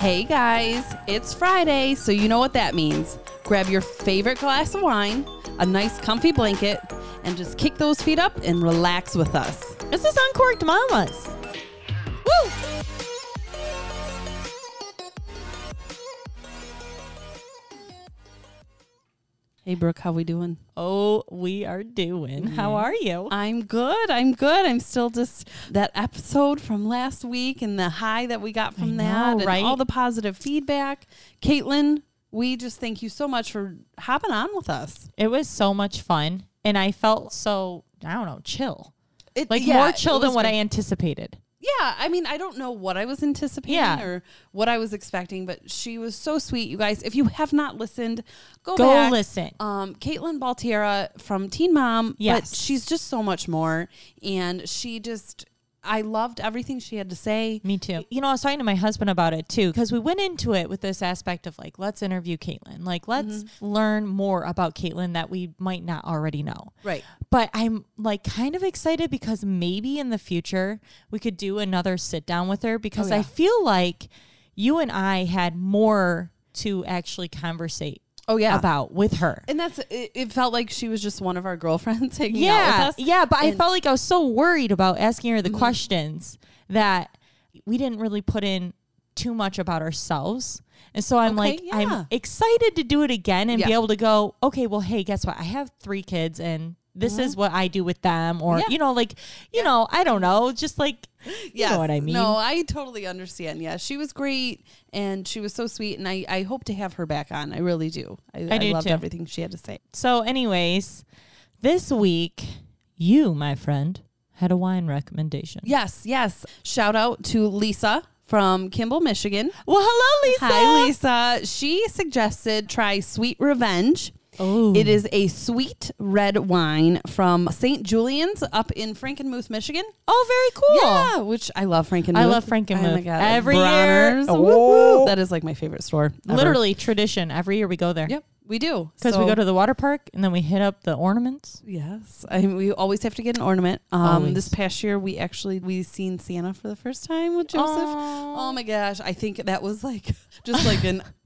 Hey guys, it's Friday, so you know what that means. Grab your favorite glass of wine, a nice comfy blanket, and just kick those feet up and relax with us. This is Uncorked Mamas. Woo! Hey Brooke, how we doing? Oh, we are doing. Mm-hmm. How are you? I'm good. I'm still just that episode from last week and the high that we got from that, right? And all the positive feedback. Caitlin, we just thank you so much for hopping on with us. It was so much fun, and I felt so chill. More chill than what I anticipated. Yeah, I mean, I don't know what I was anticipating or what I was expecting, but she was so sweet, you guys. If you have not listened, go back. Go listen. Caitlin Baltiera from Teen Mom, but she's just so much more, and I loved everything she had to say. Me too. You know, I was talking to my husband about it too, because we went into it with this aspect of let's interview Caitlin. Let's learn more about Caitlin that we might not already know. Right. But I'm kind of excited because maybe in the future we could do another sit down with her, because I feel like you and I had more to actually conversate about with her. And it felt like she was just one of our girlfriends hanging out with us. Yeah, but I felt like I was so worried about asking her the questions that we didn't really put in too much about ourselves. And so I'm I'm excited to do it again and be able to go, okay, well, hey, guess what? I have 3 kids and this is what I do with them, or, you know, I don't know, just you know what I mean? No, I totally understand. Yeah, she was great, and she was so sweet, and I hope to have her back on. I really do. I loved everything she had to say. So anyways, this week, you, my friend, had a wine recommendation. Yes. Shout out to Lisa from Kimball, Michigan. Well, hello, Lisa. Hi, Lisa. She suggested try Sweet Revenge. Oh. It is a sweet red wine from St. Julian's up in Frankenmuth, Michigan. Oh, very cool. Yeah, which I love Frankenmuth. Oh, my God. Every year. Oh. That is my favorite store. Ever. Literally tradition. Every year we go there. Yep, we do. Because we go to the water park and then we hit up the ornaments. Yes. I mean, we always have to get an ornament. This past year, we seen Santa for the first time with Joseph. Oh my gosh. I think that was an...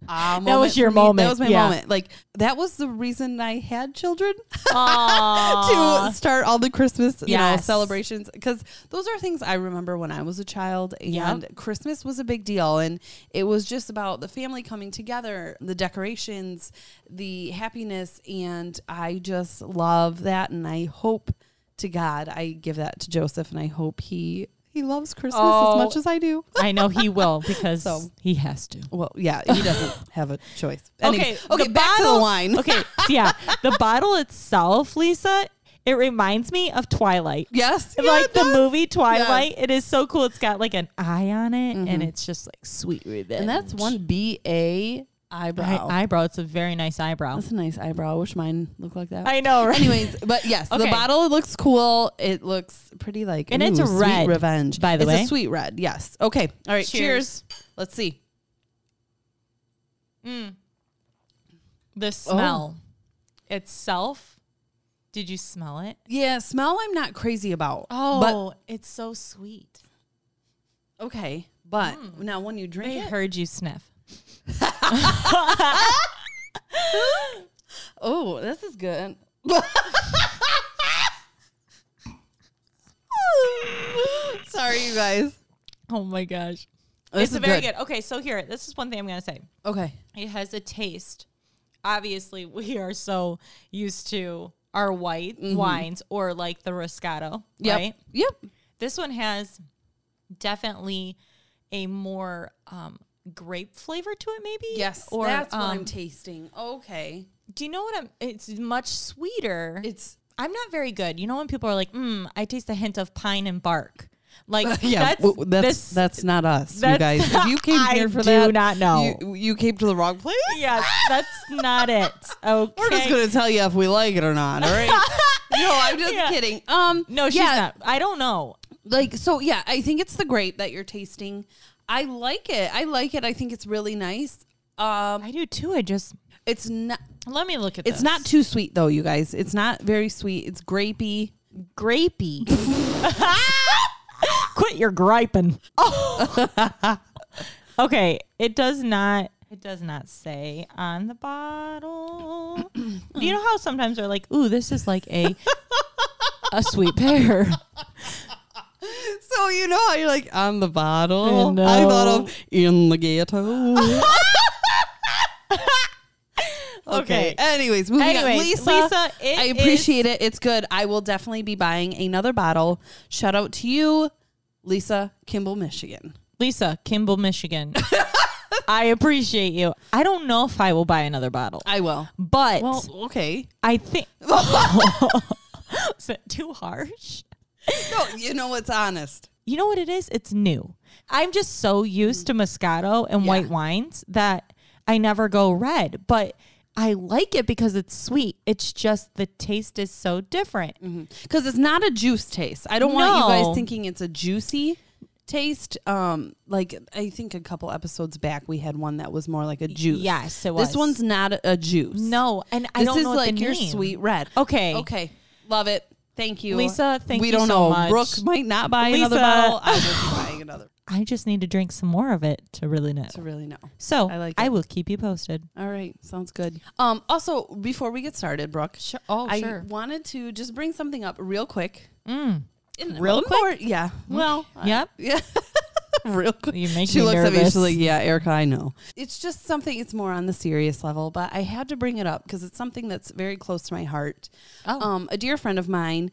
that was your moment. That was my moment. That was the reason I had children to start all the Christmas celebrations, because those are things I remember when I was a child, and Christmas was a big deal, and it was just about the family coming together, the decorations, the happiness, and I just love that, and I hope to God I give that to Joseph, and I hope he loves Christmas as much as I do. I know he will, because he has to. Well, yeah, he doesn't have a choice. Anyway, okay, back to the wine. Okay, the bottle itself, Lisa, it reminds me of Twilight. Yes. The movie Twilight. Yes. It is so cool. It's got an eye on it, and it's just sweet revenge. And that's one B.A. eyebrow. It's a very nice eyebrow. That's a nice eyebrow. I wish mine looked like that. I know, right? Anyways, but yes, The bottle looks cool. It looks pretty and it's a red. Sweet Revenge, by the way. It's a sweet red, yes. Okay. All right. Cheers. Let's see. The smell itself. Did you smell it? Yeah, smell I'm not crazy about. Oh, but it's so sweet. Okay. But now when you drink it. I heard you sniff. Oh, this is good. Sorry, you guys. Oh my gosh. It's very good. Okay, so here, this is one thing I'm going to say. Okay. It has a taste. Obviously, we are so used to our white wines or the Roscato, right? Yep. This one has definitely a more grape flavor to it, maybe? Yes, or that's what I'm tasting. Okay. Do you know what it's much sweeter. I'm not very good. You know when people are I taste a hint of pine and bark. That's not us, you guys. If you came here for that, I do not know. You came to the wrong place? Yes, that's not it. Okay. We're just going to tell you if we like it or not, all right? No, I'm just kidding. No, she's not. I don't know. I think it's the grape that you're tasting. I like it. I think it's really nice. I do too. It's not. Let me look at this. It's not too sweet though, you guys. It's not very sweet. It's grapey. Grapey. Quit your griping. Oh. Okay, it does not say on the bottle. Do you know how sometimes they're like, ooh, this is like a sweet pear. So you know how you're like, on the bottle? No. I thought of in the ghetto. Okay. Anyways, moving on. Lisa, I appreciate it. It's good. I will definitely be buying another bottle. Shout out to you, Lisa, Kimball, Michigan. Lisa, Kimball, Michigan. I appreciate you. I don't know if I will buy another bottle. I will. But. Well, okay. I think. Is that too harsh? No, you know what's honest. You know what it is? It's new. I'm just so used to Moscato and white wines that I never go red. But I like it because it's sweet. It's just the taste is so different. Because it's not a juice taste. I don't want you guys thinking it's a juicy taste. Like, I think a couple episodes back, we had one that was more like a juice. Yes, it was. This one's not a juice. No, and I don't know what the name. This is like your sweet red. Okay. Love it. Thank you, Lisa. Thank you so much. Brooke might not buy another bottle. I will be buying another. I just need to drink some more of it to really know. So I will keep you posted. All right. Sounds good. Also, before we get started, Brooke, I wanted to just bring something up real quick. Real quick? Yeah. Well. Yep. Yeah. Real quick. You make me nervous. She looks at me. She's like, yeah, Erica, I know. It's just something. It's more on the serious level, but I had to bring it up because it's something that's very close to my heart. Oh. A dear friend of mine,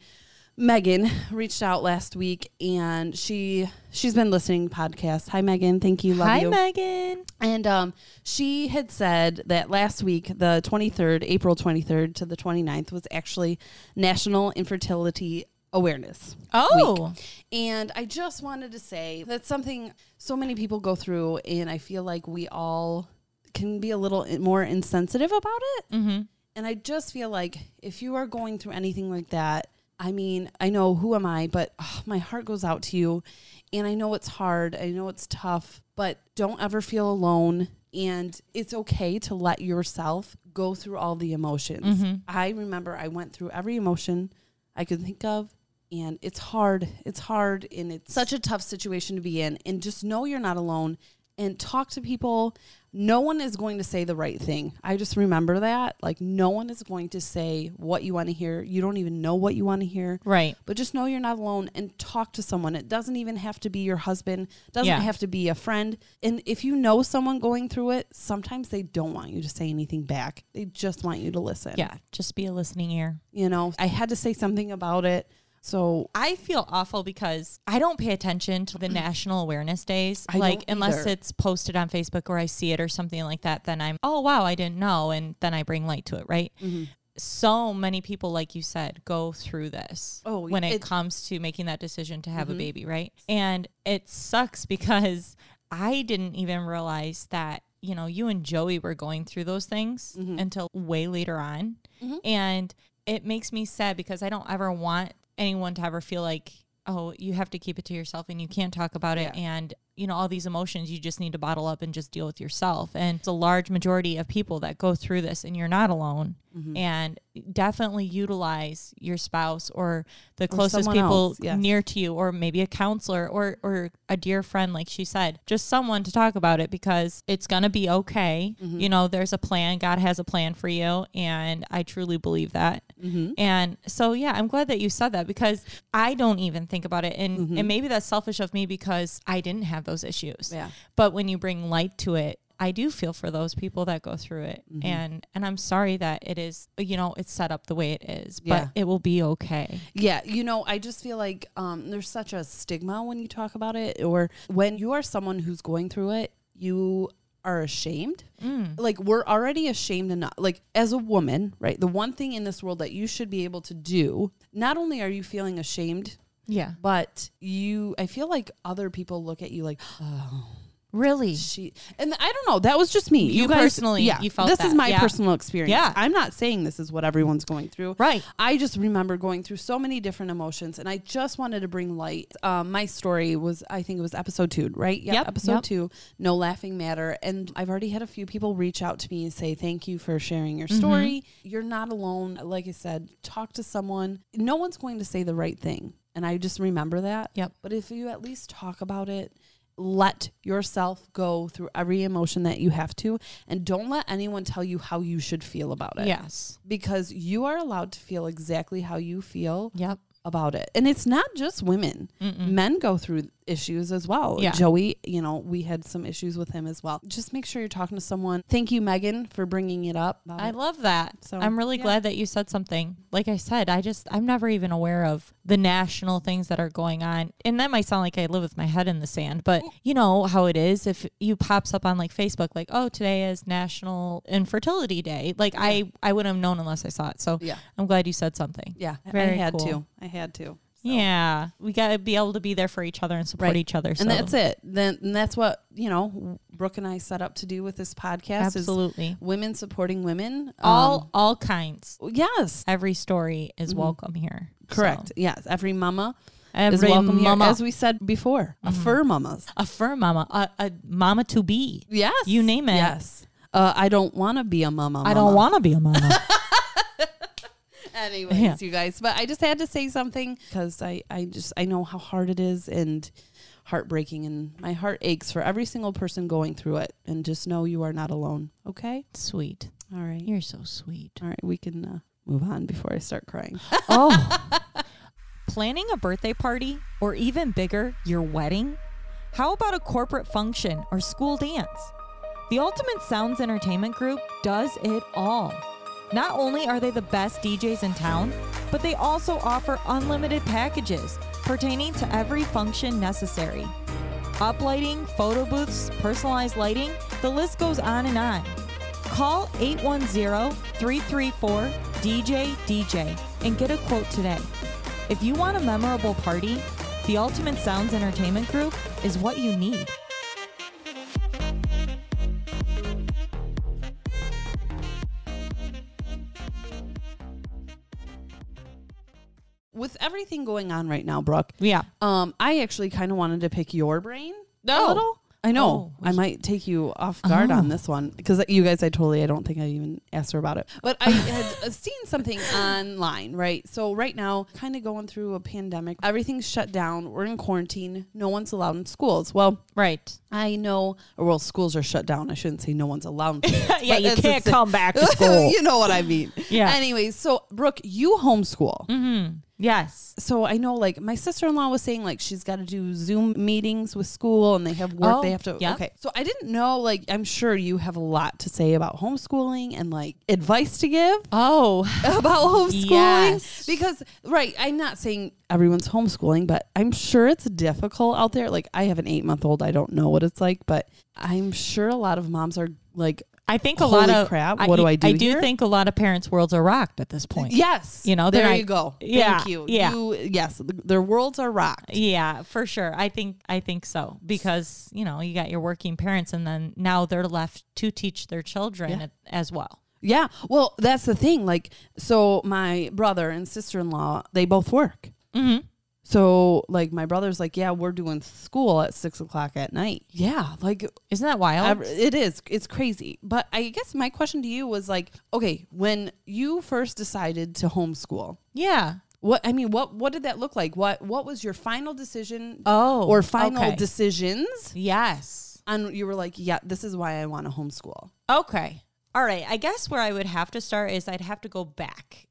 Megan, reached out last week, and she's been listening to podcasts. Hi, Megan. Thank you. Love you. Hi, Megan. And she had said that last week, the 23rd, April 23rd to the 29th, was actually National Infertility Awareness Week. And I just wanted to say that's something so many people go through, and I feel like we all can be a little more insensitive about it. Mm-hmm. And I just feel like if you are going through anything like that, I mean, I know, who am I, but my heart goes out to you. And I know it's hard. I know it's tough, but don't ever feel alone. And it's okay to let yourself go through all the emotions. Mm-hmm. I remember I went through every emotion I could think of. And it's hard. It's hard. And it's such a tough situation to be in. And just know you're not alone and talk to people. No one is going to say the right thing. I just remember that. Like, no one is going to say what you want to hear. You don't even know what you want to hear. Right. But just know you're not alone and talk to someone. It doesn't even have to be your husband. It doesn't have to be a friend. And if you know someone going through it, sometimes they don't want you to say anything back. They just want you to listen. Yeah. Just be a listening ear. You know, I had to say something about it. So I feel awful because I don't pay attention to the National Awareness Days. Unless it's posted on Facebook or I see it or something like that, then I'm, oh, wow, I didn't know. And then I bring light to it, right? Mm-hmm. So many people, like you said, go through this when it comes to making that decision to have a baby, right? And it sucks because I didn't even realize that, you know, you and Joey were going through those things until way later on. Mm-hmm. And it makes me sad because I don't ever want anyone to ever feel like, oh, you have to keep it to yourself and you can't talk about it. And, you know, all these emotions, you just need to bottle up and just deal with yourself. And it's a large majority of people that go through this, and you're not alone. Mm-hmm. And definitely utilize your spouse or the closest people near to you, or maybe a counselor or a dear friend, like she said, just someone to talk about it, because it's going to be okay. Mm-hmm. You know, there's a plan. God has a plan for you. And I truly believe that. Mm-hmm. And so, yeah, I'm glad that you said that, because I don't even think about it. And, and maybe that's selfish of me because I didn't have those issues. Yeah. But when you bring light to it, I do feel for those people that go through it. Mm-hmm. And I'm sorry that it is, you know, it's set up the way it is, but it will be okay. Yeah. You know, I just feel like there's such a stigma when you talk about it, or when you are someone who's going through it, you are ashamed. Like, we're already ashamed enough. Like, as a woman, right? The one thing in this world that you should be able to do, not only are you feeling ashamed, but I feel like other people look at you like, oh, really? And I don't know. That was just me. You guys, personally, you felt that. This is my personal experience. Yeah. I'm not saying this is what everyone's going through. Right. I just remember going through so many different emotions, and I just wanted to bring light. My story was, I think it was episode 2, right? Yeah. Yep. Episode 2, No Laughing Matter. And I've already had a few people reach out to me and say, thank you for sharing your story. Mm-hmm. You're not alone. Like I said, talk to someone. No one's going to say the right thing. And I just remember that. Yep. But if you at least talk about it, Let yourself go through every emotion that you have to, and don't let anyone tell you how you should feel about it. Yes. Because you are allowed to feel exactly how you feel about it. And it's not just women. Mm-mm. Men go through issues as well. Yeah. Joey, you know, we had some issues with him as well. Just make sure you're talking to someone. Thank you, Megan, for bringing it up. I love that. So I'm really glad that you said something. Like I said, I'm never even aware of the national things that are going on. And that might sound like I live with my head in the sand, but you know how it is. If you pops up on like Facebook, like, oh, today is National Infertility Day. Like I wouldn't have known unless I saw it. So I'm glad you said something. Yeah. I had to. So. Yeah, we got to be able to be there for each other and support each other. So. And that's it. And that's what, you know, Brooke and I set up to do with this podcast. Absolutely. Is women supporting women. All kinds. Yes. Every story is welcome here. Correct. So. Yes. Every mama is welcome mama. Here. As we said before, a fur mamas. A fur mama. A mama to be. Yes. You name it. Yes. I don't want to be a mama. I don't want to be a mama. Anyways, you guys, but I just had to say something because I know how hard it is and heartbreaking, and my heart aches for every single person going through it, and just know you are not alone. Okay? Sweet. All right. You're so sweet. All right. We can move on before I start crying. Planning a birthday party, or even bigger, your wedding? How about a corporate function or school dance? The Ultimate Sounds Entertainment Group does it all. Not only are they the best DJs in town, but they also offer unlimited packages pertaining to every function necessary. Uplighting, photo booths, personalized lighting, the list goes on and on. Call 810-334-DJDJ and get a quote today. If you want a memorable party, the Ultimate Sounds Entertainment Group is what you need. With everything going on right now, Brooke. Yeah. I actually kind of wanted to pick your brain a little. I know. I might take you off guard on this one because you guys, I don't think I even asked her about it. But I had seen something online, right? So right now, kind of going through a pandemic. Everything's shut down. We're in quarantine. No one's allowed in schools. Well, right. I know. Well, schools are shut down. I shouldn't say no one's allowed. Yeah, you can't come back to school. You know what I mean. Yeah. Anyways, so Brooke, you homeschool. Mm-hmm. Yes. So I know, like, my sister-in-law was saying, like, she's got to do Zoom meetings with school, and they have work they have to. Yeah. Okay. So I didn't know, like, I'm sure you have a lot to say about homeschooling and, like, advice to give. Oh. About homeschooling. Yes. Because, right, I'm not saying everyone's homeschooling, but I'm sure it's difficult out there. Like, I have an 8-month-old. I don't know what it's like, but I'm sure a lot of moms are, like, I think a lot of crap. What do I do? I do here? Think a lot of parents' worlds are rocked at this point. Yes. You know, there you go. Yeah, thank you. Yeah. Their worlds are rocked. Yeah, for sure. I think so, because, you know, you got your working parents, and then now they're left to teach their children as well. Yeah. Well, that's the thing. Like, so my brother and sister-in-law, they both work. Mm-hmm. So, like, my brother's like, yeah, we're doing school at 6:00 at night. Yeah. Like, isn't that wild? It is. It's crazy. But I guess my question to you was, like, okay, when you first decided to homeschool. Yeah. What did that look like? What was your final decision? Or final decisions? Yes. And you were like, yeah, this is why I want to homeschool. Okay. All right, I guess where I would have to start is I'd have to go back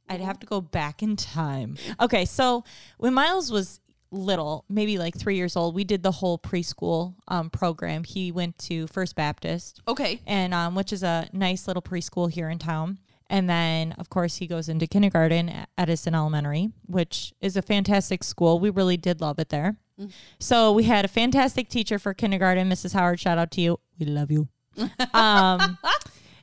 in time. Okay, so when Miles was little, maybe like 3 years old, we did the whole preschool program. He went to First Baptist. Okay. And which is a nice little preschool here in town. And then, of course, he goes into kindergarten at Edison Elementary, which is a fantastic school. We really did love it there. Mm-hmm. So we had a fantastic teacher for kindergarten, Mrs. Howard. Shout out to you. We love you.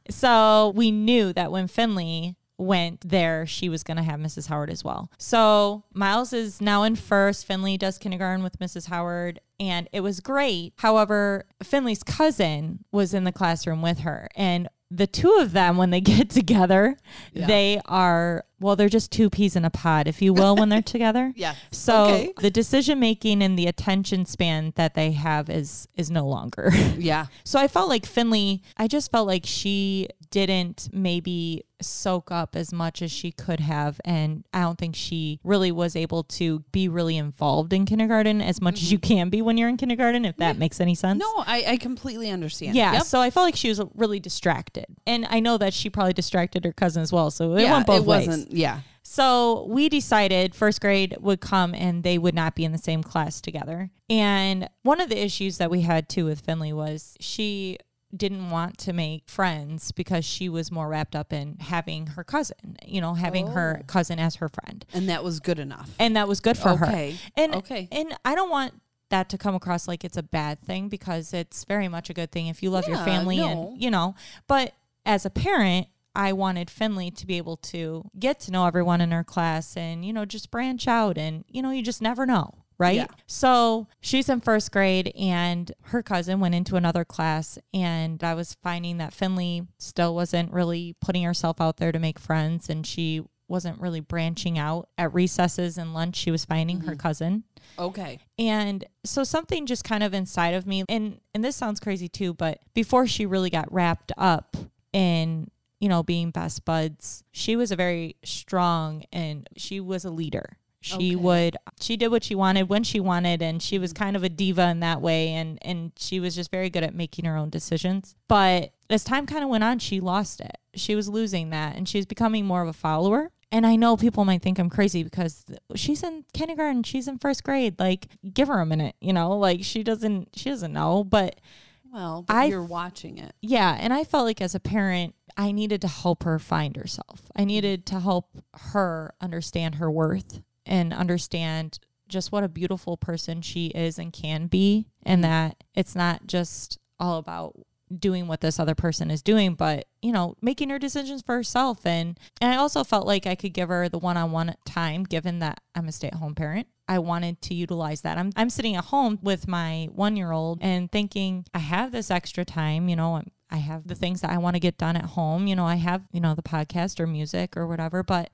So we knew that when Finley went there, she was going to have Mrs. Howard as well. So Miles is now in first. Finley does kindergarten with Mrs. Howard, and it was great. However, Finley's cousin was in the classroom with her, and the two of them, when they get together, they are Well, they're just two peas in a pod, if you will, when they're together. Yeah. So the decision making and the attention span that they have is no longer. Yeah. So I felt like Finley, I just felt like she didn't maybe soak up as much as she could have. And I don't think she really was able to be really involved in kindergarten as much as you can be when you're in kindergarten, if that makes any sense. No, I completely understand. Yeah. Yep. So I felt like she was really distracted. And I know that she probably distracted her cousin as well. So it went both ways. Yeah. So we decided first grade would come and they would not be in the same class together. And one of the issues that we had too with Finley was she didn't want to make friends because she was more wrapped up in having her cousin, you know, having her cousin as her friend. And that was good enough. And that was good for her. And I don't want that to come across like it's a bad thing, because it's very much a good thing if you love your family and, you know, but as a parent, I wanted Finley to be able to get to know everyone in her class and, you know, just branch out and, you know, you just never know. Right. Yeah. So she's in first grade and her cousin went into another class, and I was finding that Finley still wasn't really putting herself out there to make friends. And she wasn't really branching out. At recesses and lunch, she was finding her cousin. Okay. And so something just kind of inside of me, and this sounds crazy too, but before she really got wrapped up in, you know, being best buds, she was a very strong and she was a leader. She did what she wanted when she wanted, and she was kind of a diva in that way, and she was just very good at making her own decisions. But as time kind of went on, she lost it. She was losing that, and she was becoming more of a follower. And I know people might think I'm crazy because she's in kindergarten, she's in first grade. Like, give her a minute, you know, like she doesn't know, but you're watching it. Yeah. And I felt like as a parent, I needed to help her find herself. I needed to help her understand her worth and understand just what a beautiful person she is and can be, and that it's not just all about doing what this other person is doing, but, you know, making her decisions for herself. And I also felt like I could give her the one-on-one time, given that I'm a stay-at-home parent. I wanted to utilize that. I'm sitting at home with my 1-year-old and thinking, I have this extra time, you know, I have the things that I want to get done at home. You know, I have, you know, the podcast or music or whatever, but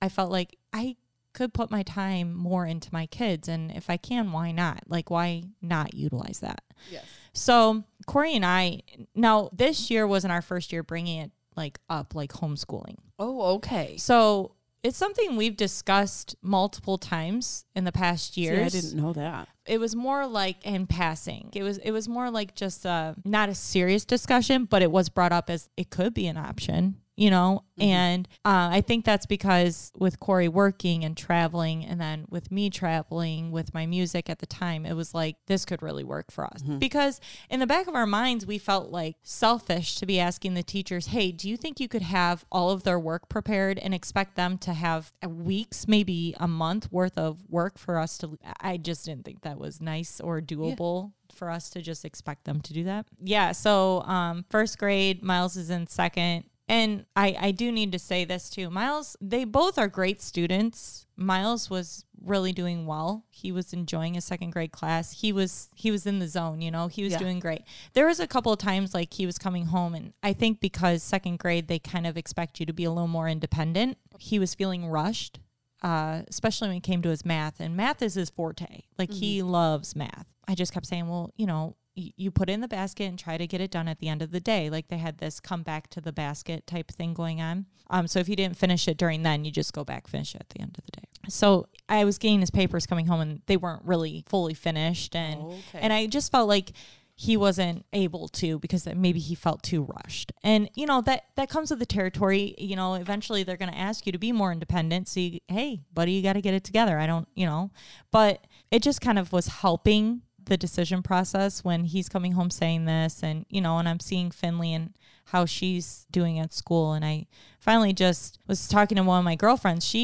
I felt like I could put my time more into my kids. And if I can, why not? Like, why not utilize that? Yes. So Corey and I, now this year wasn't our first year bringing it like up, like homeschooling. Oh, okay. So it's something we've discussed multiple times in the past years. See, I didn't know that. It was more like in passing. It was more like just not a serious discussion, but it was brought up as it could be an option. You know, and I think that's because with Corey working and traveling, and then with me traveling with my music at the time, it was like, this could really work for us. Because in the back of our minds, we felt like selfish to be asking the teachers, hey, do you think you could have all of their work prepared and expect them to have a week's, maybe a month worth of work for us to, I just didn't think that was nice or doable. Yeah. For us to just expect them to do that. Yeah. So first grade, Miles is in second. And I do need to say this too. Miles, they both are great students. Miles was really doing well. He was enjoying his second grade class. He was in the zone, you know, he was doing great. There was a couple of times like he was coming home, and I think because second grade, they kind of expect you to be a little more independent. He was feeling rushed, especially when it came to his math, and math is his forte. Like he loves math. I just kept saying, well, you know, you put it in the basket and try to get it done at the end of the day. Like they had this come back to the basket type thing going on. So if you didn't finish it during then, you just go back, finish it at the end of the day. So I was getting his papers coming home and they weren't really fully finished. And I just felt like he wasn't able to, because maybe he felt too rushed. And, you know, that comes with the territory. You know, eventually they're going to ask you to be more independent. So, hey, buddy, you got to get it together. I don't, you know, but it just kind of was helping the decision process when he's coming home saying this, and, you know, and I'm seeing Finley and how she's doing at school. And I finally just was talking to one of my girlfriends.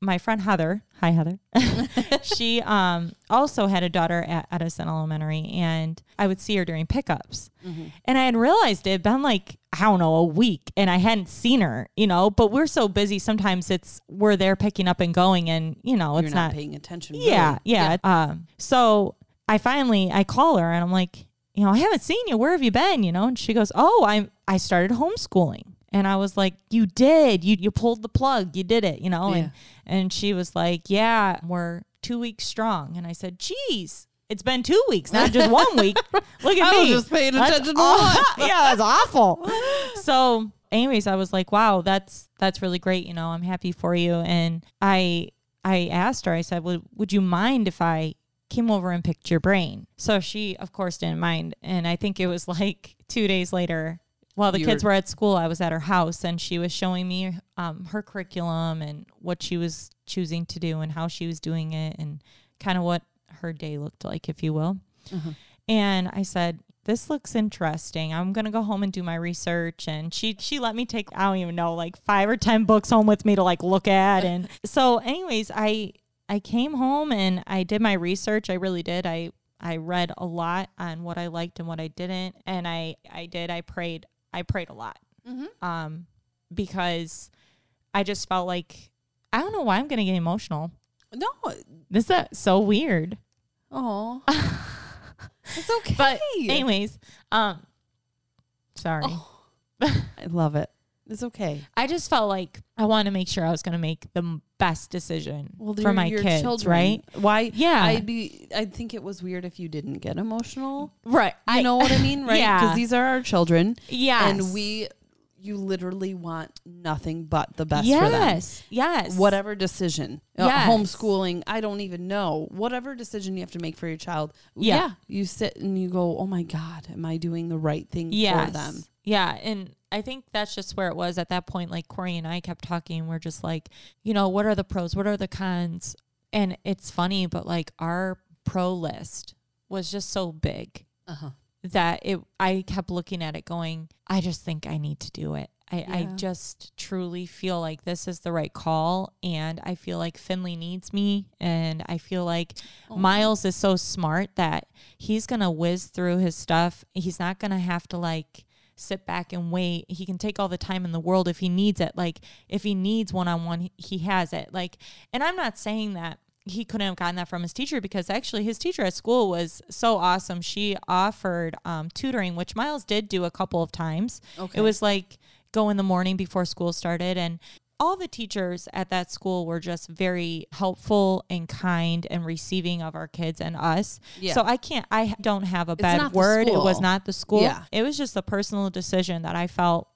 My friend Heather, hi Heather, she also had a daughter at Edison Elementary, and I would see her during pickups. And I had realized it had been like, I don't know, a week, and I hadn't seen her, you know, but we're so busy. Sometimes we're there picking up and going, and, you know, it's not paying attention. Yeah. Really. Yeah. So I call her and I'm like, you know, I haven't seen you. Where have you been? You know? And she goes, oh, I started homeschooling. And I was like, you did, you pulled the plug, you did it, you know? Yeah. And she was like, yeah, we're 2 weeks strong. And I said, geez, it's been 2 weeks, not just 1 week. Look at me. I was just paying attention to what. Yeah, that's awful. So anyways, I was like, wow, that's really great. You know, I'm happy for you. And I asked her, I said, well, would you mind if I came over and picked your brain? So she, of course, didn't mind. And I think it was like 2 days later, while the kids were at school, I was at her house, and she was showing me her curriculum and what she was choosing to do and how she was doing it and kind of what her day looked like, if you will. Uh-huh. And I said, this looks interesting. I'm going to go home and do my research. And she let me take, I don't even know, like 5 or 10 books home with me to like look at. And so anyways, I came home and I did my research. I really did. I read a lot on what I liked and what I didn't. And I prayed. I prayed a lot, mm-hmm. Because I just felt like, I don't know why I'm going to get emotional. No. This is so weird. Oh, it's okay. But anyways, sorry. Oh, I love it. It's okay. I just felt like I wanted to make sure I was going to make the best decision for my kids, children, right? Why? Yeah. I think it was weird if you didn't get emotional. Right. You know what I mean? Right. Yeah. Because these are our children. Yeah. And you literally want nothing but the best for them. Yes. Whatever decision. Yes. Homeschooling. I don't even know. Whatever decision you have to make for your child. Yeah. You sit and you go, oh my God, am I doing the right thing for them? Yeah. And I think that's just where it was at that point. Like Corey and I kept talking, and we're just like, you know, what are the pros? What are the cons? And it's funny, but like our pro list was just so big that I kept looking at it going, I just think I need to do it. I just truly feel like this is the right call. And I feel like Finley needs me. And I feel like Miles is so smart that he's going to whiz through his stuff. He's not going to have to like sit back and wait. He can take all the time in the world if he needs it. Like if he needs one-on-one, he has it. Like, and I'm not saying that he couldn't have gotten that from his teacher, because actually his teacher at school was so awesome. She offered tutoring, which Miles did do a couple of times. Okay. It was like go in the morning before school started, and all the teachers at that school were just very helpful and kind and receiving of our kids and us. Yeah. So I don't have a bad word. It was not the school. Yeah. It was just a personal decision that I felt,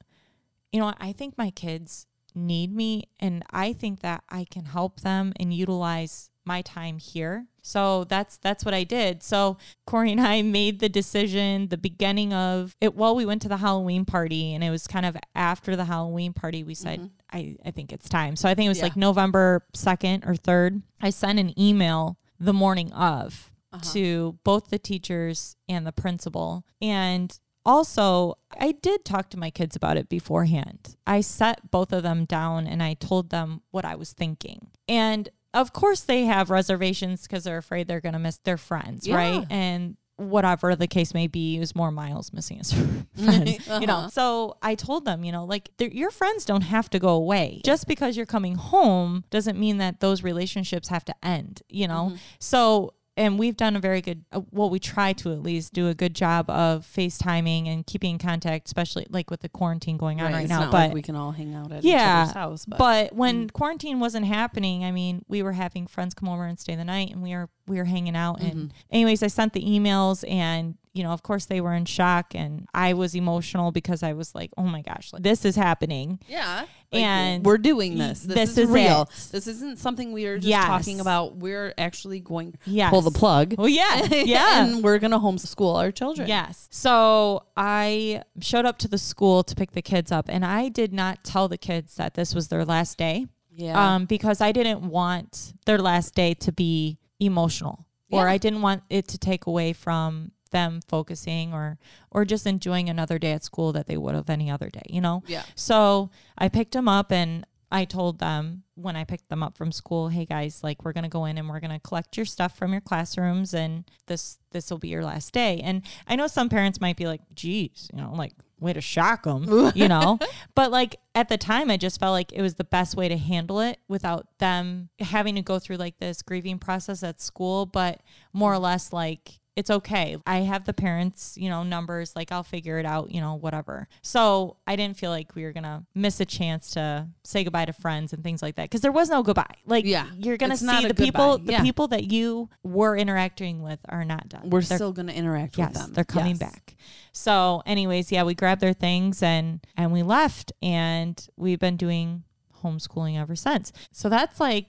you know, I think my kids need me, and I think that I can help them and utilize my time here. So that's what I did. So Corey and I made the decision the beginning of it. Well, we went to the Halloween party, and it was kind of after the Halloween party we said, I think it's time. So I think it was like November 2nd or 3rd. I sent an email the morning of to both the teachers and the principal. And also, I did talk to my kids about it beforehand. I sat both of them down and I told them what I was thinking. And of course, they have reservations because they're afraid they're going to miss their friends, right? And whatever the case may be, it was more Miles missing his friends, you know? So I told them, you know, like your friends don't have to go away. Just because you're coming home doesn't mean that those relationships have to end, you know? Mm-hmm. So, and we've done a very good, well, we try to at least do a good job of FaceTiming and keeping in contact, especially like with the quarantine going on right now. Not but like we can all hang out at each other's house. But when quarantine wasn't happening, I mean, we were having friends come over and stay the night, and we were hanging out. Mm-hmm. And anyways, I sent the emails, and, you know, of course they were in shock, and I was emotional because I was like, oh my gosh, like, this is happening. Yeah. Like, and we're doing this. This is real. This isn't something we are just talking about. We're actually going to pull the plug. Well, yeah. And we're going to homeschool our children. Yes. So I showed up to the school to pick the kids up, and I did not tell the kids that this was their last day. Yeah. Because I didn't want their last day to be emotional, or I didn't want it to take away from them focusing or just enjoying another day at school that they would have any other day, you know? Yeah. So I picked them up, and I told them when I picked them up from school, hey guys, like we're going to go in and we're going to collect your stuff from your classrooms, and this will be your last day. And I know some parents might be like, geez, you know, like way to shock them, you know? But like at the time, I just felt like it was the best way to handle it without them having to go through like this grieving process at school, but more or less like, it's okay. I have the parents, numbers, I'll figure it out, whatever. So I didn't feel like we were going to miss a chance to say goodbye to friends and things like that. Cause there was no goodbye. You're going to see the people, the people that you were interacting with are not done. They're still going to interact with them. They're coming back. So anyways, we grabbed their things and we left, and we've been doing homeschooling ever since. So that's what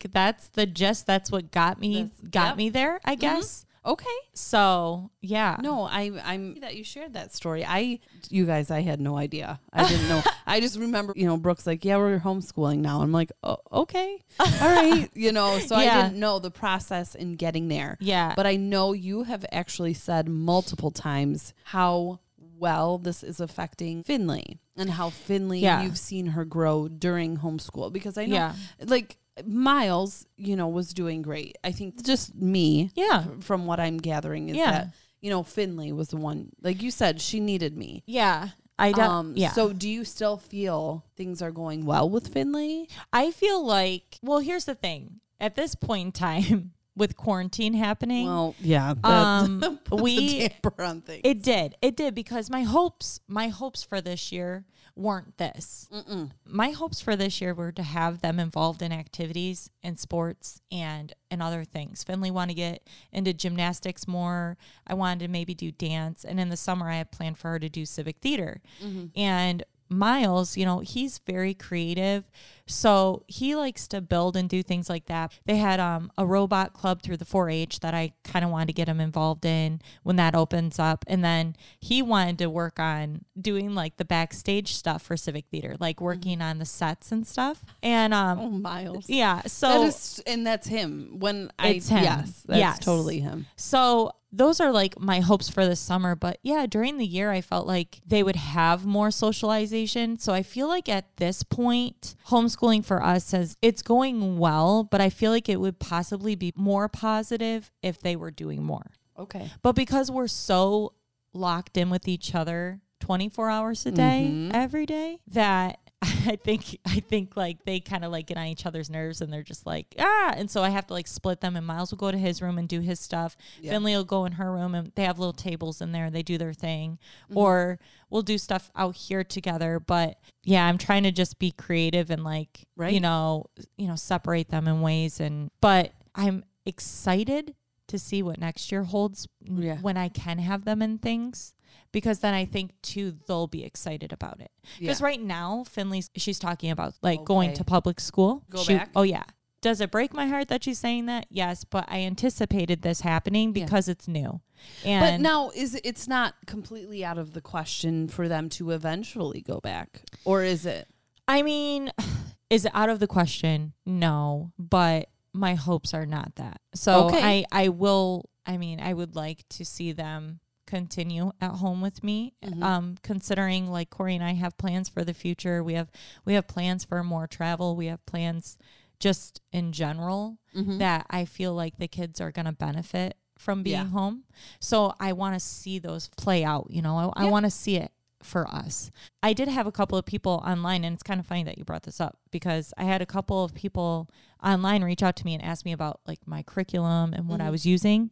got me there, I guess. Mm-hmm. Okay. So, yeah. No, I'm that you shared that story. You guys, I had no idea. I didn't know. I just remember, Brooke's like, yeah, we're homeschooling now. I'm like, oh, okay. All right. So I didn't know the process in getting there. Yeah. But I know you have actually said multiple times how well this is affecting Finley and how Finley, you've seen her grow during homeschool. Because I know, Miles, was doing great. I think just me, from what I'm gathering is that, Finley was the one, like you said, she needed me. Yeah. So do you still feel things are going well with Finley? I feel like, well, here's the thing. At this point in time, with quarantine happening. Well, yeah. Puts a damper on things. It did because my hopes for this year weren't this. Mm-mm. My hopes for this year were to have them involved in activities and sports and other things. Finley wanted to get into gymnastics more. I wanted to maybe do dance. And in the summer I had planned for her to do Civic Theater. Mm-hmm. And Miles, he's very creative, so he likes to build and do things like that. They had a robot club through the 4-H that I kind of wanted to get him involved in when that opens up. And then he wanted to work on doing the backstage stuff for Civic Theater, working on the sets and stuff. And Miles, that's him. That's totally him. So those are my hopes for this summer. But during the year, I felt like they would have more socialization. So I feel like at this point, homeschooling for us says it's going well, but I feel like it would possibly be more positive if they were doing more. Okay. But because we're so locked in with each other 24 hours a day, mm-hmm. every day, that I think they kind of get on each other's nerves, and they're just and so I have to split them, and Miles will go to his room and do his stuff. Yeah. Finley will go in her room, and they have little tables in there and they do their thing, mm-hmm. or we'll do stuff out here together. But I'm trying to just be creative and right. Separate them in ways. And, but I'm excited to see what next year holds when I can have them in things. Because then I think, too, they'll be excited about it. Because right now, Finley's, she's talking about, going to public school. Go back? Oh, yeah. Does it break my heart that she's saying that? Yes, but I anticipated this happening because it's new. And but now, it's not completely out of the question for them to eventually go back? Or is it? I mean, is it out of the question? No, but my hopes are not that. So I would like to see them continue at home with me, mm-hmm. Considering Corey and I have plans for the future. We have plans for more travel. We have plans just in general, mm-hmm. that I feel like the kids are going to benefit from being home. So I want to see those play out, I want to see it for us. I did have a couple of people online, and it's kind of funny that you brought this up, because I had a couple of people online reach out to me and ask me about my curriculum and what mm-hmm. I was using.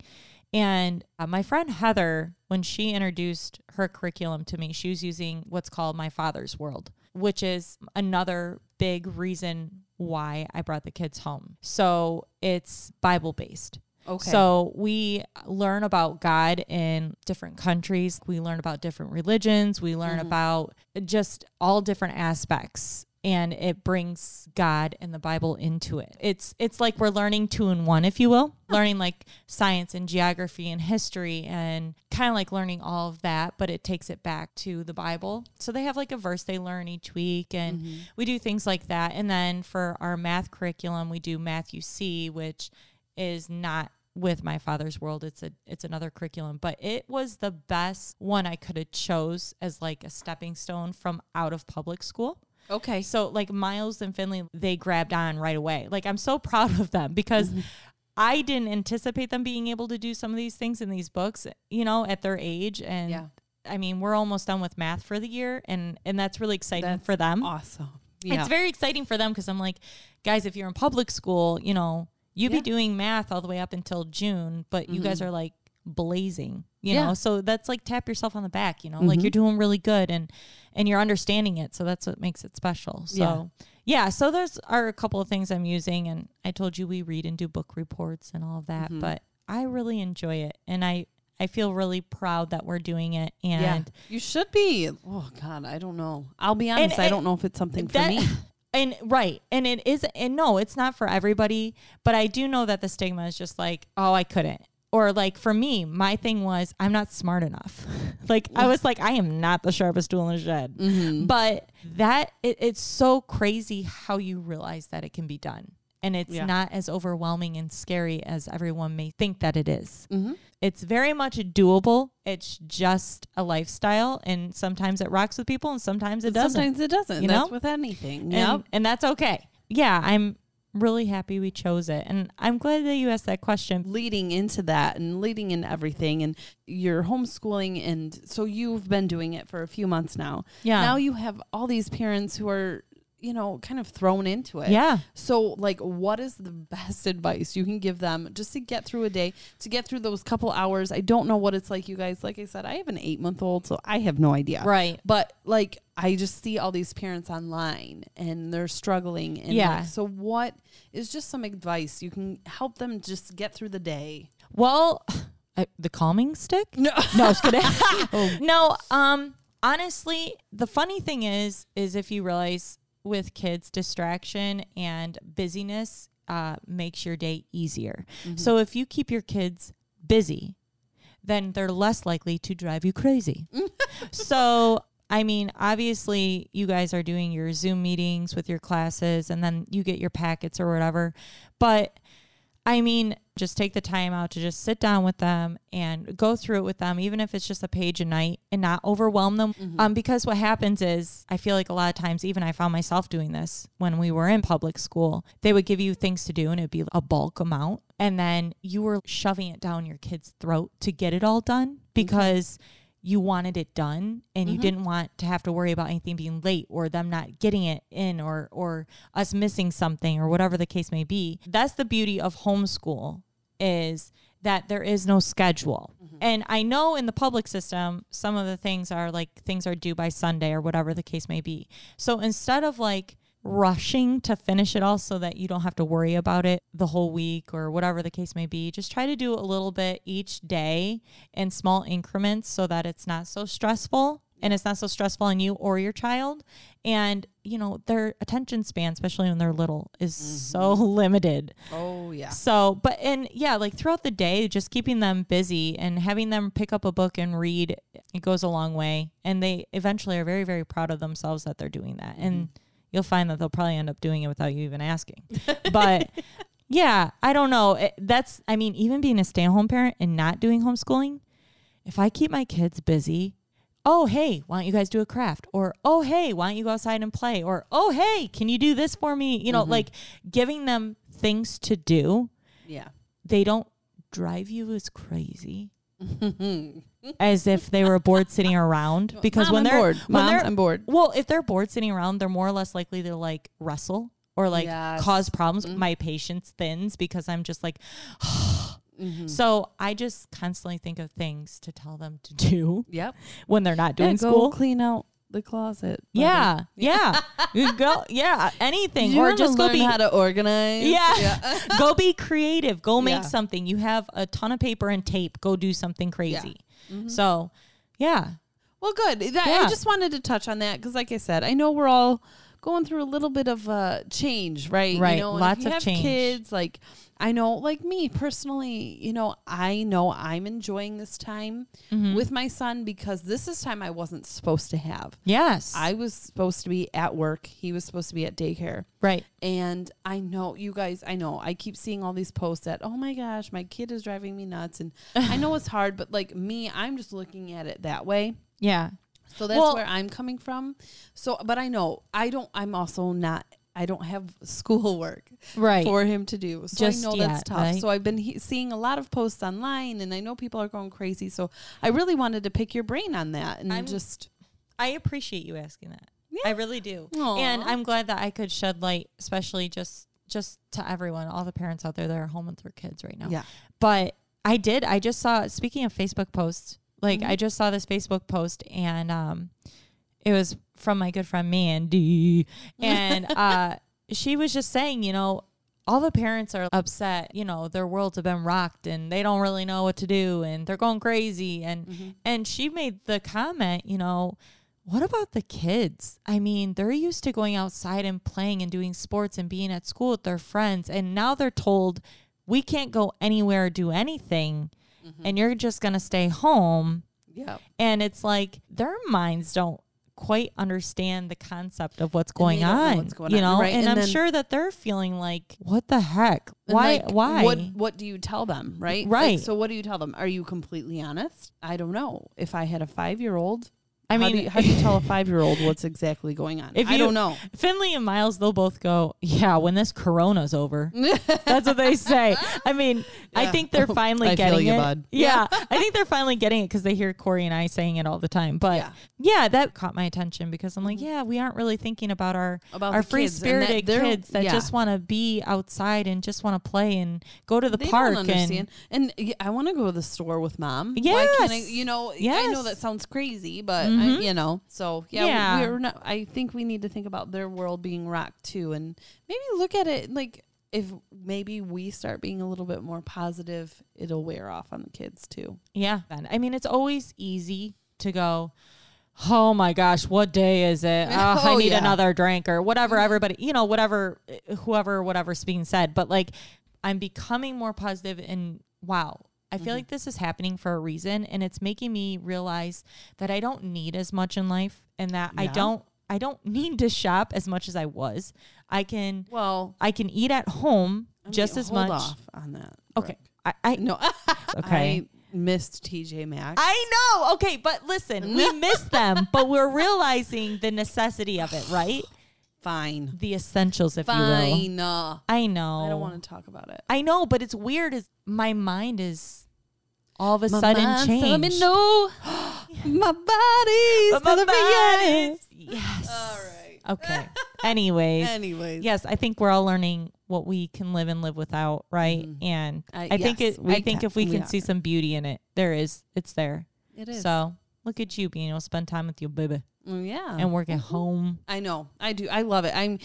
And my friend Heather, when she introduced her curriculum to me, she was using what's called My Father's World, which is another big reason why I brought the kids home. So it's Bible-based. Okay. So we learn about God in different countries. We learn about different religions. We learn mm-hmm. about just all different aspects. And it brings God and the Bible into it. It's like we're learning 2 in 1, if you will. Learning science and geography and history, and kind of learning all of that, but it takes it back to the Bible. So they have a verse they learn each week, and mm-hmm. we do things like that. And then for our math curriculum, we do Matthew C, which is not with My Father's World. It's another curriculum, but it was the best one I could have chose as a stepping stone from out of public school. Okay. So Miles and Finley, they grabbed on right away. I'm so proud of them, because mm-hmm. I didn't anticipate them being able to do some of these things in these books, at their age. And I mean, we're almost done with math for the year, and that's really exciting for them. Awesome. Yeah. It's very exciting for them, because I'm guys, if you're in public school, you'd be doing math all the way up until June, but mm-hmm. you guys are blazing, you know? So that's like, tap yourself on the back, you know, like you're doing really good and you're understanding it. So that's what makes it special. So yeah. So those are a couple of things I'm using. And I told you we read and do book reports and all of that, but I really enjoy it. And I feel really proud that we're doing it. And you should be. Oh God, I don't know. I'll be honest. And I don't know if it's something for me. And right. And it is. And no, it's not for everybody, but I do know that the stigma is just like, oh, I couldn't. Or like for me, my thing was I'm not smart enough. Like I was like, I am not the sharpest tool in the shed, but that it's so crazy how you realize that it can be done. And it's not as overwhelming and scary as everyone may think that it is. It's very much doable. It's just a lifestyle. And sometimes it rocks with people and sometimes it doesn't. Sometimes it doesn't. You know? With anything. And that's okay. Yeah, I'm really happy we chose it. And I'm glad that you asked that question. Leading into that and leading in everything and your homeschooling. And so you've been doing it for a few months now. Yeah. Now you have all these parents who are, you know, kind of thrown into it. Yeah. So like, what is the best advice you can give them just to get through a day, to get through those couple hours? I don't know what it's like, you guys. Like I said, I have an 8-month-old, so I have no idea. Right. But like, I just see all these parents online and they're struggling. And like, so what is just some advice you can help them just get through the day? Well, the calming stick? No. No, I was kidding. No. Honestly, the funny thing is if you realize, with kids, distraction and busyness makes your day easier. So if you keep your kids busy, then they're less likely to drive you crazy. So, I mean, obviously you guys are doing your Zoom meetings with your classes and then you get your packets or whatever. But I mean, just take the time out to just sit down with them and go through it with them, even if it's just a page a night, and not overwhelm them. Because what happens is, I feel like a lot of times, even I found myself doing this when we were in public school, they would give you things to do and it'd be a bulk amount. And then you were shoving it down your kid's throat to get it all done because you wanted it done and you didn't want to have to worry about anything being late or them not getting it in or us missing something or whatever the case may be. That's the beauty of homeschool, is that there is no schedule. And I know in the public system, some of the things are like, things are due by Sunday or whatever the case may be. So instead of like rushing to finish it all so that you don't have to worry about it the whole week or whatever the case may be, just try to do a little bit each day in small increments so that it's not so stressful, and it's not so stressful on you or your child. And, you know, their attention span, especially when they're little, is so limited. Oh, yeah. So, but, and yeah, like throughout the day, just keeping them busy and having them pick up a book and read, it goes a long way. And they eventually are very, very proud of themselves that they're doing that. And you'll find that they'll probably end up doing it without you even asking. But yeah, I don't know. I mean, even being a stay-at-home parent and not doing homeschooling, if I keep my kids busy, oh, hey, why don't you guys do a craft? Or, oh, hey, why don't you go outside and play? Or, oh, hey, can you do this for me? You know, like giving them things to do. Yeah. They don't drive you as crazy as if they were bored sitting around, because when they're bored. Well, if they're bored sitting around, they're more or less likely to like wrestle or like cause problems. My patience thins because I'm just like, So I just constantly think of things to tell them to do when they're not doing school. Go clean out the closet. Buddy. Yeah. Go. Yeah. Anything. You or just learn how to organize. Yeah. Go be creative. Go make something. You have a ton of paper and tape. Go do something crazy. So, yeah. Well, good. I just wanted to touch on that because, like I said, I know we're all going through a little bit of change, right? Right. You know, lots of change. Kids, like I know, like me personally, you know I'm enjoying this time with my son because this is time I wasn't supposed to have. Yes. I was supposed to be at work. He was supposed to be at daycare. Right. And I know, you guys, I know I keep seeing all these posts that, oh my gosh, my kid is driving me nuts. And I know it's hard, but like me, I'm just looking at it that way. Yeah. So that's where I'm coming from. So, but I know I don't have schoolwork for him to do. So just I know that's tough. Right? So I've been seeing a lot of posts online and I know people are going crazy. So I really wanted to pick your brain on that. And I appreciate you asking that. Yeah. I really do. Aww. And I'm glad that I could shed light, especially just to everyone, all the parents out there that are home with their kids right now. Yeah. But I did. I just saw, speaking of Facebook posts, like I just saw this Facebook post and it was from my good friend Mandy. And she was just saying, you know, all the parents are upset, you know, their worlds have been rocked and they don't really know what to do and they're going crazy. And and she made the comment, you know, what about the kids? I mean, they're used to going outside and playing and doing sports and being at school with their friends. And now they're told we can't go anywhere or do anything and you're just going to stay home. Yeah. And it's like their minds don't quite understand the concept of what's going on, you know, right? And I'm sure that they're feeling like, what the heck? Why? Like, why? What do you tell them? Right. Right. Like, so what do you tell them? Are you completely honest? I don't know. If I had a 5-year-old, I mean, how do you tell a 5-year-old what's exactly going on? I don't know. Finley and Miles, they'll both go, yeah, when this corona's over. That's what they say. I mean, yeah. I think they're finally getting it. Bud. Yeah. I think they're finally getting it because they hear Corey and I saying it all the time. But yeah, that caught my attention because I'm like, yeah, we aren't really thinking about our free-spirited kids that just want to be outside and just want to play and go to the park. Don't understand. And I want to go to the store with mom. Yes. Why can't I, you know, I know that sounds crazy, but I, you know, so yeah. We're not, I think we need to think about their world being rocked too, and maybe look at it like if maybe we start being a little bit more positive, it'll wear off on the kids too. Yeah, I mean, it's always easy to go, oh my gosh, what day is it? I need another drink or whatever. Everybody, you know, whatever, whoever, whatever's being said. But like, I'm becoming more positive, and wow. I feel like this is happening for a reason, and it's making me realize that I don't need as much in life, and that I don't need to shop as much as I was. I can eat at home as much. Hold off on that. Brooke. Okay. I no. Okay. I missed TJ Maxx. I know. Okay, but listen, we missed them, but we're realizing the necessity of it, right? Fine. The essentials, if you will. I know. I don't want to talk about it. I know, but it's weird. My mind is all of a sudden changed. Let me know. My body's my yes. All right. Okay. Anyways. Yes, I think we're all learning what we can live and live without, right? And I think if we can see some beauty in it, there is. It's there. It is. So look at you being able to spend time with your baby. Yeah. And work at home. I know. I do. I love it. I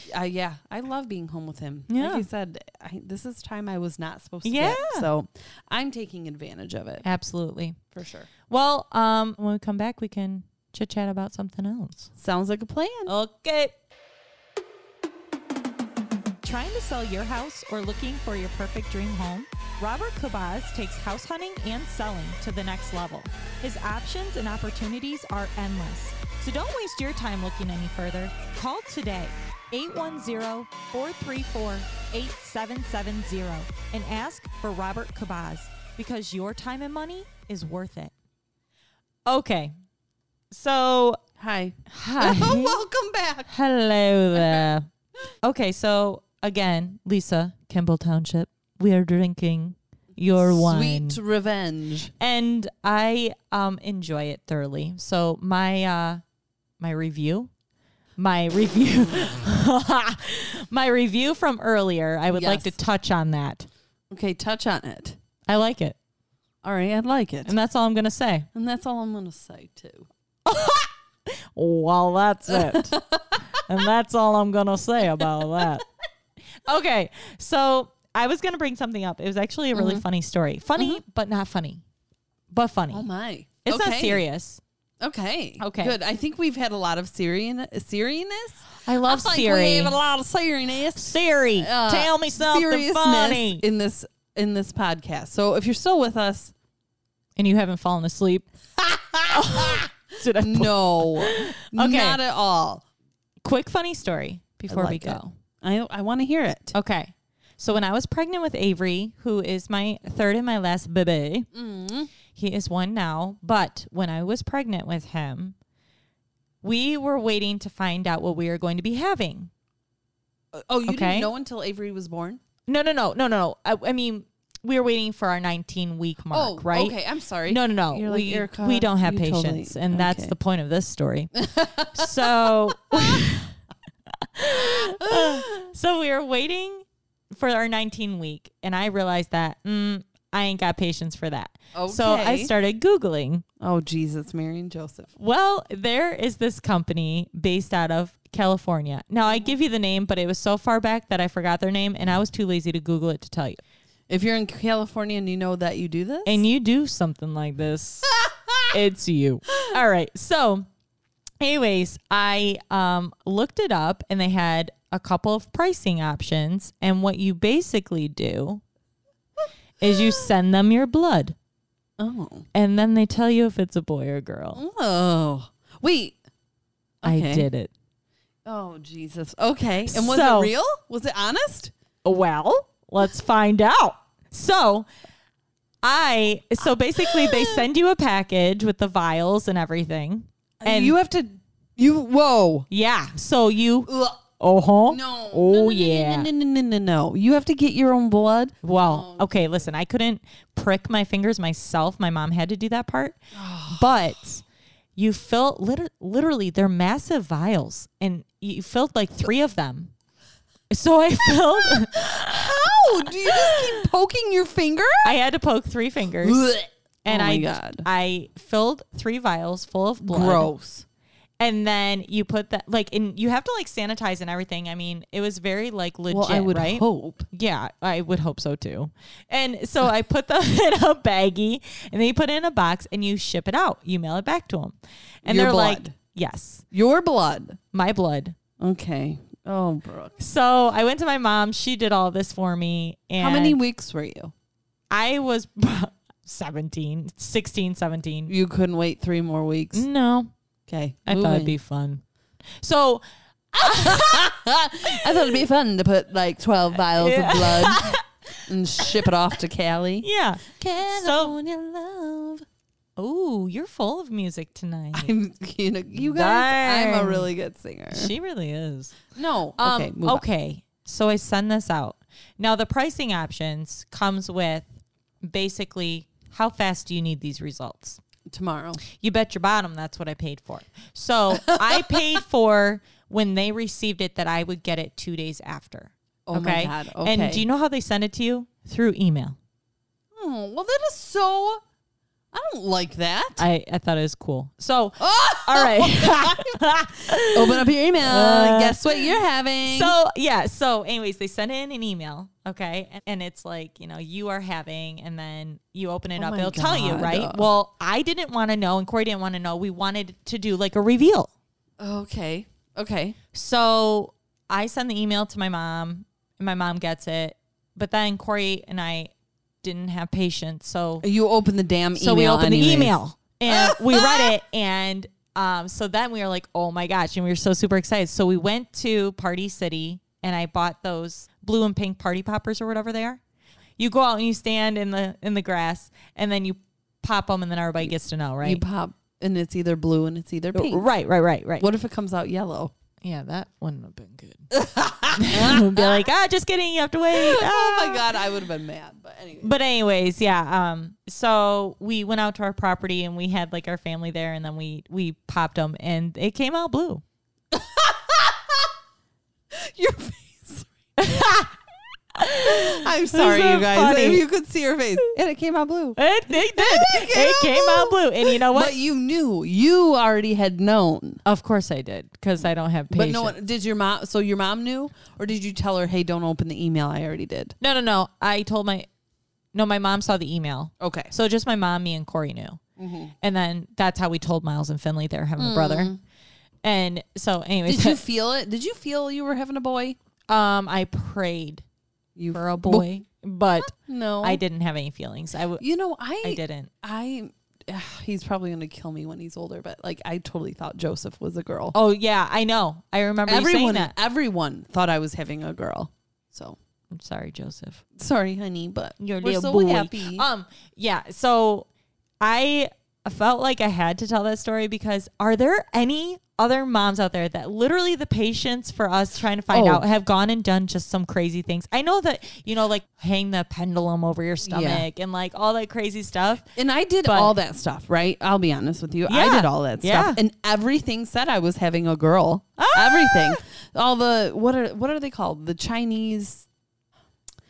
love being home with him. Yeah. Like you said, this is time I was not supposed to get. So I'm taking advantage of it. Absolutely. For sure. Well, when we come back, we can chit-chat about something else. Sounds like a plan. Okay. Trying to sell your house or looking for your perfect dream home? Robert Cabaz takes house hunting and selling to the next level. His options and opportunities are endless. So don't waste your time looking any further. Call today, 810-434-8770, and ask for Robert Cabaz, because your time and money is worth it. Okay. So, hi. Welcome back. Hello there. Okay, so again, Lisa, Kimball Township, we are drinking your wine. Sweet Revenge. And I enjoy it thoroughly. So my review from earlier, I would like to touch on that. Okay, touch on it. I like it. All right, I like it. And that's all I'm going to say. And that's all I'm going to say, too. Well, that's it. And that's all I'm going to say about that. Okay, so I was going to bring something up. It was actually a really funny story. Funny, but not funny. But funny. Oh, my. It's not serious. Okay. Good. I think we've had a lot of seriousness. I love Siri. We have a lot of seriousness. Siri, tell me something funny in this podcast. So if you're still with us and you haven't fallen asleep, not at all. Quick funny story before we go. I want to hear it. Okay. So when I was pregnant with Avery, who is my third and my last baby, he is one now, but when I was pregnant with him, we were waiting to find out what we were going to be having. Oh, you didn't know until Avery was born? No. I mean, we were waiting for our 19-week mark, right? Okay, I'm sorry. No. You're like, Erica, we don't have patience, and that's the point of this story. So we were waiting for our 19-week, and I realized that I ain't got patience for that. Okay. So I started Googling. Oh, Jesus, Mary and Joseph. Well, there is this company based out of California. Now, I give you the name, but it was so far back that I forgot their name, and I was too lazy to Google it to tell you. If you're in California and you know that you do this? And you do something like this, it's you. All right. So anyways, I looked it up, and they had a couple of pricing options, and what you basically do is you send them your blood. Oh. And then they tell you if it's a boy or girl. Oh. Wait. Okay. I did it. Oh, Jesus. Okay. And was it real? Was it honest? Well, let's find out. So basically they send you a package with the vials and everything. And whoa. Yeah. So you... Ugh. Uh-huh. No. Oh, no, yeah. No. You have to get your own blood? Well, okay, listen. I couldn't prick my fingers myself. My mom had to do that part. But you fill, literally, they're massive vials. And you filled like 3 of them. So I filled. How? Do you just keep poking your finger? I had to poke 3 fingers. And I filled 3 vials full of blood. Gross. And then you put that, like, and you have to, like, sanitize and everything. I mean, it was very, like, legit, right? Well, I would hope. Yeah, I would hope so, too. And so I put them in a baggie, and then you put it in a box, and you ship it out. You mail it back to them. And your they're blood. Like, yes. Your blood. My blood. Okay. Oh, Brooke. So I went to my mom. She did all this for me. And how many weeks were you? I was 17. You couldn't wait 3 more weeks? No. Okay, I thought it'd be fun. So I thought it'd be fun to put like 12 vials of blood and ship it off to Cali. Yeah. California love. Oh, you're full of music tonight. You guys, dang. I'm a really good singer. She really is. No. Okay. So I send this out. Now the pricing options comes with basically how fast do you need these results? Tomorrow. You bet your bottom that's what I paid for. So I paid for when they received it that I would get it 2 days after. Oh, okay? My God. Okay. And do you know how they send it to you? Through email. Oh, well, that is so... I don't like that. I thought it was cool. So, all right. Open up your email. Guess what you're having. So, yeah. So, anyways, they sent in an email, okay? And it's like, you know, you are having, and then you open it up. It'll tell you, right? Well, I didn't want to know, and Corey didn't want to know. We wanted to do, like, a reveal. Okay. So, I send the email to my mom, and my mom gets it. But then Corey and I... didn't have patience, so you opened the damn email. So we opened the email and we read it, and so then we were like, oh my gosh, and we were so super excited. So we went to Party City, and I bought those blue and pink party poppers or whatever they are. You go out and you stand in the grass, and then you pop them, and then everybody gets to know, right? You pop, and it's either blue and it's either pink. Right. What if it comes out yellow? Yeah, that wouldn't have been good. I would be like, just kidding. You have to wait. Oh, my God. I would have been mad. But anyways, yeah. So we went out to our property, and we had, like, our family there, and then we popped them, and it came out blue. Your face. I'm sorry, you guys. Funny. If you could see her face. And it came out blue. It did. It came out blue. And you know what? But you knew. You already had known. Of course I did, because I don't have patience. But no one, did your mom? So your mom knew? Or did you tell her, hey, don't open the email? I already did. No. I told my mom saw the email. Okay. So just my mom, me, and Corey knew. Mm-hmm. And then that's how we told Miles and Finley they were having a brother. And so anyways. Did you feel it? Did you feel you were having a boy? I prayed. You for a boy, but no, I didn't have any feelings. He's probably going to kill me when he's older, but like I totally thought Joseph was a girl. Oh yeah, I know. I remember you saying that. Everyone thought I was having a girl. So I'm sorry, Joseph. Sorry, honey, but we're so boy. Happy. Yeah. So I felt like I had to tell that story because are there any other moms out there that literally the patience for us trying to find out have gone and done just some crazy things. I know that, you know, like hang the pendulum over your stomach and like all that crazy stuff. And I did all that stuff, right? I'll be honest with you. Yeah, I did all that stuff. And everything said I was having a girl. Ah! Everything. All the, what are they called? The Chinese.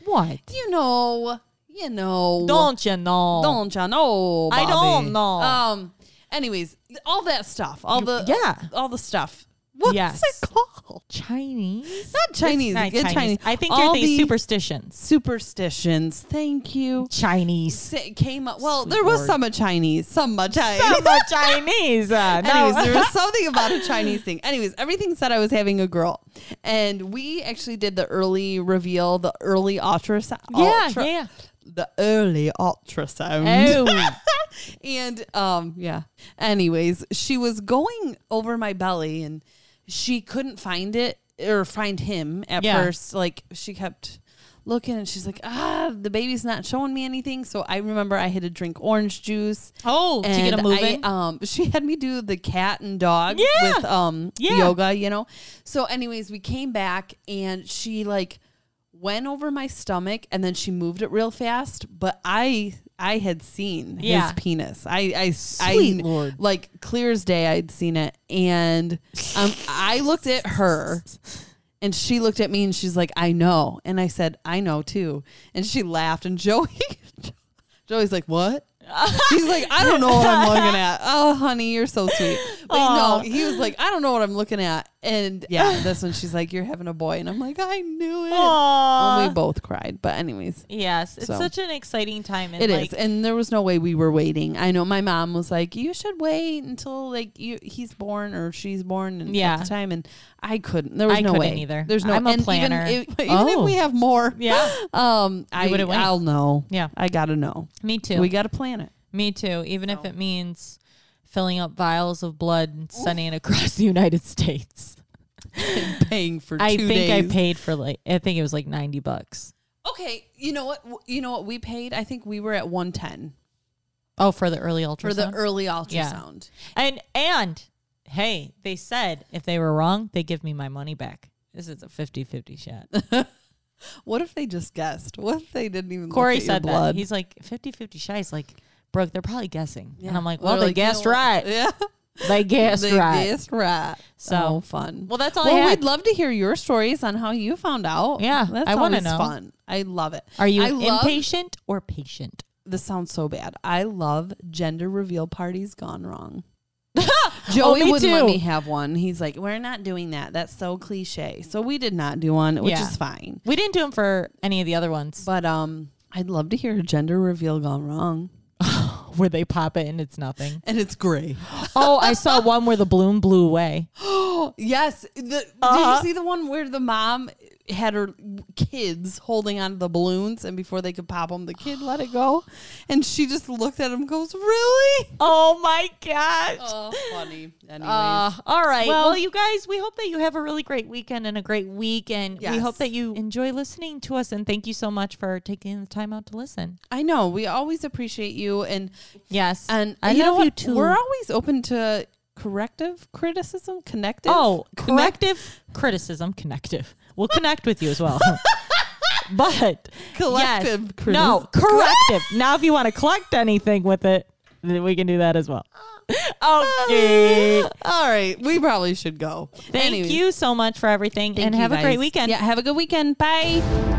What? You know. You know. Don't you know? Don't you know, Bobby? I don't know. Anyways, all that stuff. All the stuff. What's it called? Chinese? Not Chinese. Not Chinese. Chinese. I think all they're the superstitions. Superstitions. Thank you. Chinese. Came up. Well, sweet there was Lord. Some of Chinese. Some of Chinese. Some of Chinese. Anyways, there was something about a Chinese thing. Anyways, everything said I was having a girl. And we actually did the early reveal, the early ultrasound. Yeah. The early ultrasound. Oh. And, anyways, she was going over my belly and she couldn't find it or find him at first. Like, she kept looking and she's like, the baby's not showing me anything. So I remember I had to drink orange juice. Oh, and to get him moving. She had me do the cat and dog with yoga, you know. So anyways, we came back and she like went over my stomach and then she moved it real fast. But I had seen his penis. Sweet Lord. Like clear as day, I'd seen it. And I looked at her and she looked at me and she's like, I know. And I said, I know too. And she laughed. And Joey's like, what? He's like, I don't know what I'm looking at. Oh, honey, you're so sweet. But no, he was like, I don't know what I'm looking at. And this one, she's like, you're having a boy. And I'm like, I knew it. And we both cried. But anyways. Yes. It's such an exciting time. And it is. And there was no way we were waiting. I know my mom was like, you should wait until like he's born or she's born and at the time. And I couldn't. There was no way. I couldn't either. There's no, I'm a planner. Even if we have more. Yeah. I'll know. Yeah. I got to know. Me too. We got to plan it. Me too. Even if it means filling up vials of blood and sending it across the United States. And paying for 2 days. I think it was like $90. Okay. You know what we paid? I think we were at $110. Oh, for the early ultrasound? For the early ultrasound. Yeah. And hey, they said if they were wrong, they give me my money back. This is a 50-50 shot. What if they just guessed? What if they didn't even Corey look at said your blood? That. He's like, 50-50 shot. He's like, Brooke, they're probably guessing. Yeah. And I'm like, well, they guessed right. Yeah. They guessed right. So fun. Well, that's all I had. We'd love to hear your stories on how you found out. Yeah. That's I want to know. Fun. I love it. Are you impatient or patient? This sounds so bad. I love gender reveal parties gone wrong. Joey wouldn't let me have one. He's like, we're not doing that. That's so cliche. So we did not do one, which is fine. We didn't do them for any of the other ones. But I'd love to hear a gender reveal gone wrong. Where they pop it and it's nothing. And it's gray. Oh, I saw one where the balloon blew away. Yes. Did you see the one where the mom had her kids holding on to the balloons and before they could pop them, the kid let it go? And she just looked at him and goes, really? Oh, my gosh. Oh, funny. Anyways. All right. Well, you guys, we hope that you have a really great weekend and a great week. And we hope that you enjoy listening to us. And thank you so much for taking the time out to listen. I know. We always appreciate you. And yes. And I love you too. We're always open to connective criticism. We'll connect with you as well. But collective criticism. No, corrective. Now if you want to collect anything with it, then we can do that as well. Okay. All right. We probably should go. Thank you so much for everything. Have a great weekend. Yeah, have a good weekend. Bye.